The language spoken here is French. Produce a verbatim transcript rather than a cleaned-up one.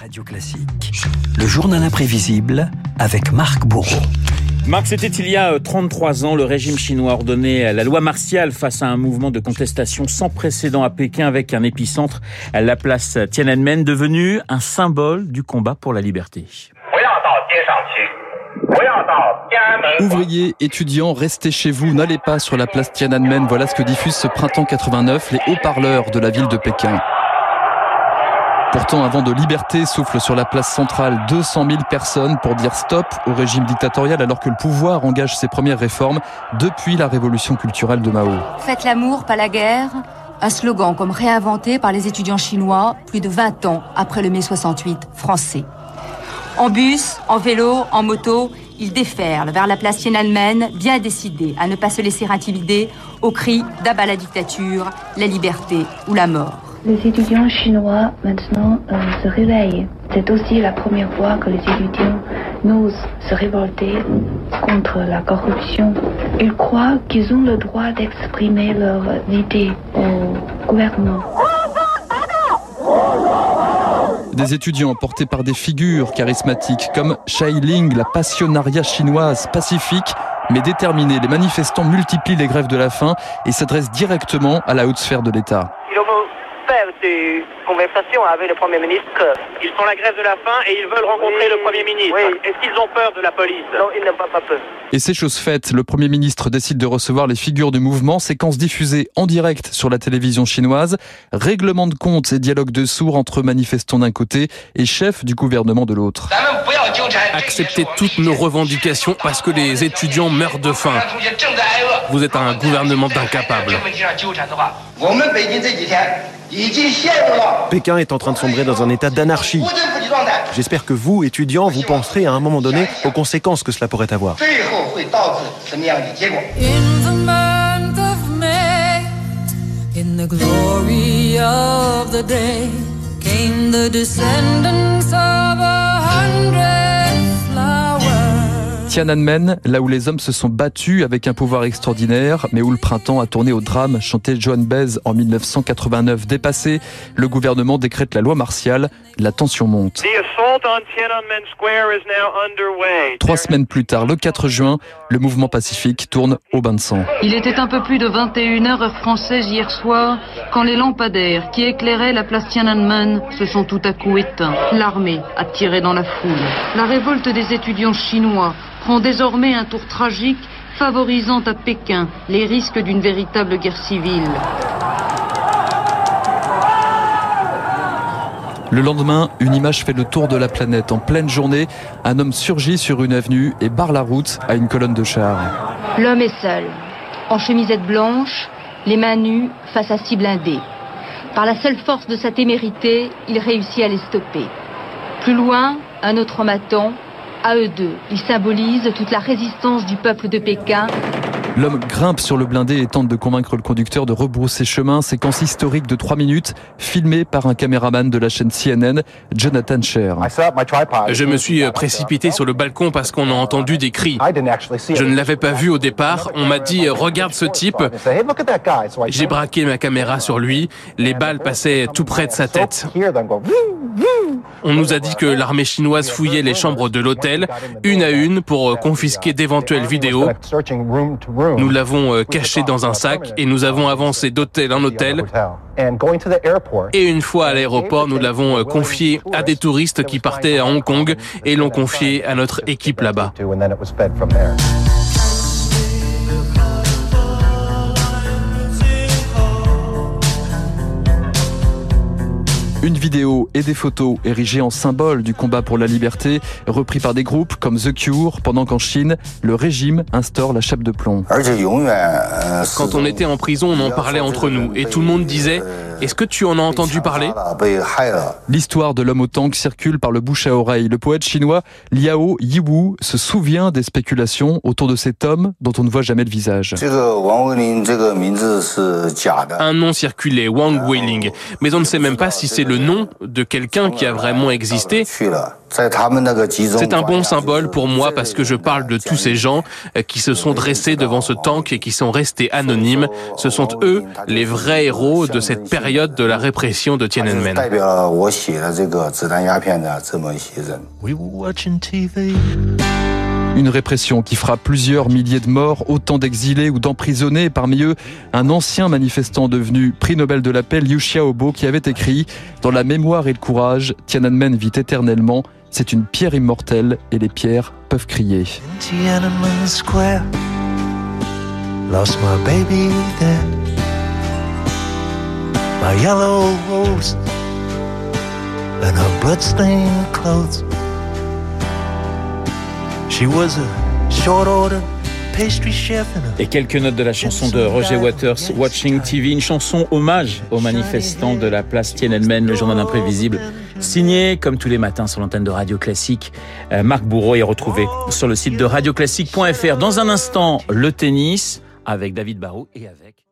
Radio Classique, le journal imprévisible avec Marc Bourreau. Marc, c'était il y a trente-trois ans, le régime chinois ordonnait la loi martiale face à un mouvement de contestation sans précédent à Pékin avec un épicentre, la place Tiananmen, devenue un symbole du combat pour la liberté. Ouvriers, étudiants, restez chez vous, n'allez pas sur la place Tiananmen. Voilà ce que diffusent ce printemps quatre-vingt-neuf les haut-parleurs de la ville de Pékin. Pourtant, un vent de liberté souffle sur la place centrale. deux cent mille personnes pour dire stop au régime dictatorial alors que le pouvoir engage ses premières réformes depuis la révolution culturelle de Mao. Faites l'amour, pas la guerre. Un slogan comme réinventé par les étudiants chinois plus de vingt ans après le mai soixante-huit français. En bus, en vélo, en moto, ils déferlent vers la place Tiananmen, bien décidés à ne pas se laisser intimider au cri d'abat la dictature, la liberté ou la mort. Les étudiants chinois, maintenant, euh, se réveillent. C'est aussi la première fois que les étudiants n'osent se révolter contre la corruption. Ils croient qu'ils ont le droit d'exprimer leurs idées au gouvernement. Des étudiants portés par des figures charismatiques comme Shai Ling, la passionnariat chinoise pacifique, mais déterminée. Les manifestants multiplient les grèves de la faim et s'adressent directement à la haute sphère de l'État. Faire des conversations avec le Premier ministre. Ils sont la grève de la faim et ils veulent rencontrer oui, le Premier ministre. Oui. Est-ce qu'ils ont peur de la police? Non, ils n'ont pas, pas peur. Et c'est chose faite. Le Premier ministre décide de recevoir les figures du mouvement, séquence diffusée en direct sur la télévision chinoise, règlement de comptes et dialogue de sourds entre manifestants d'un côté et chefs du gouvernement de l'autre. Acceptez toutes nos revendications parce que les étudiants meurent de faim. Vous êtes un gouvernement d'incapables. Pékin est en train de sombrer dans un état d'anarchie. J'espère que vous, étudiants, vous penserez à un moment donné aux conséquences que cela pourrait avoir. Tiananmen, là où les hommes se sont battus avec un pouvoir extraordinaire, mais où le printemps a tourné au drame, chantait Joan Baez en dix-neuf cent quatre-vingt-neuf. Dépassé, le gouvernement décrète la loi martiale, la tension monte. Trois semaines plus tard, le quatre juin, le mouvement pacifique tourne au bain de sang. Il était un peu plus de vingt et une heures françaises hier soir, quand les lampadaires qui éclairaient la place Tiananmen se sont tout à coup éteints. L'armée a tiré dans la foule. La révolte des étudiants chinois prend désormais un tour tragique, favorisant à Pékin les risques d'une véritable guerre civile. Le lendemain, une image fait le tour de la planète. En pleine journée, un homme surgit sur une avenue et barre la route à une colonne de chars. L'homme est seul, en chemisette blanche, les mains nues, face à six blindés. Par la seule force de sa témérité, il réussit à les stopper. Plus loin, un autre homme attend. À eux deux, ils symbolisent toute la résistance du peuple de Pékin. L'homme grimpe sur le blindé et tente de convaincre le conducteur de rebrousser chemin. Séquence historique de trois minutes, filmée par un caméraman de la chaîne C N N, Jonathan Scher. Je me suis précipité sur le balcon parce qu'on a entendu des cris. Je ne l'avais pas vu au départ. On m'a dit « Regarde ce type ». J'ai braqué ma caméra sur lui. Les balles passaient tout près de sa tête. On nous a dit que l'armée chinoise fouillait les chambres de l'hôtel, une à une, pour confisquer d'éventuelles vidéos. Nous l'avons caché dans un sac et nous avons avancé d'hôtel en hôtel. Et une fois à l'aéroport, nous l'avons confié à des touristes qui partaient à Hong Kong et l'ont confié à notre équipe là-bas. Une vidéo et des photos érigées en symbole du combat pour la liberté, repris par des groupes comme The Cure, pendant qu'en Chine, le régime instaure la chape de plomb. Quand on était en prison, on en parlait entre nous et tout le monde disait « Est-ce que tu en as entendu parler ?» L'histoire de l'homme au tank circule par le bouche à oreille. Le poète chinois Liao Yiwu se souvient des spéculations autour de cet homme dont on ne voit jamais le visage. Un nom circulait, Wang Weiling, mais on ne sait même pas si c'est le Le nom de quelqu'un qui a vraiment existé. C'est un bon symbole pour moi parce que je parle de tous ces gens qui se sont dressés devant ce tank et qui sont restés anonymes. Ce sont eux les vrais héros de cette période. période de la répression de Tiananmen. Une répression qui fera plusieurs milliers de morts, autant d'exilés ou d'emprisonnés, et parmi eux, un ancien manifestant devenu prix Nobel de la paix, Liu Xiaobo, qui avait écrit « Dans la mémoire et le courage, Tiananmen vit éternellement, c'est une pierre immortelle et les pierres peuvent crier. » Lost my baby there, my yellow rose, and her bloodstained clothes. She was a short order. Et quelques notes de la chanson de Roger Waters, Watching T V, une chanson hommage aux manifestants de la place Tiananmen, le journal imprévisible, signé comme tous les matins sur l'antenne de Radio Classique. Euh, Marc Bourreau est retrouvé sur le site de radio classique point f r. Dans un instant, le tennis avec David Barreau et avec...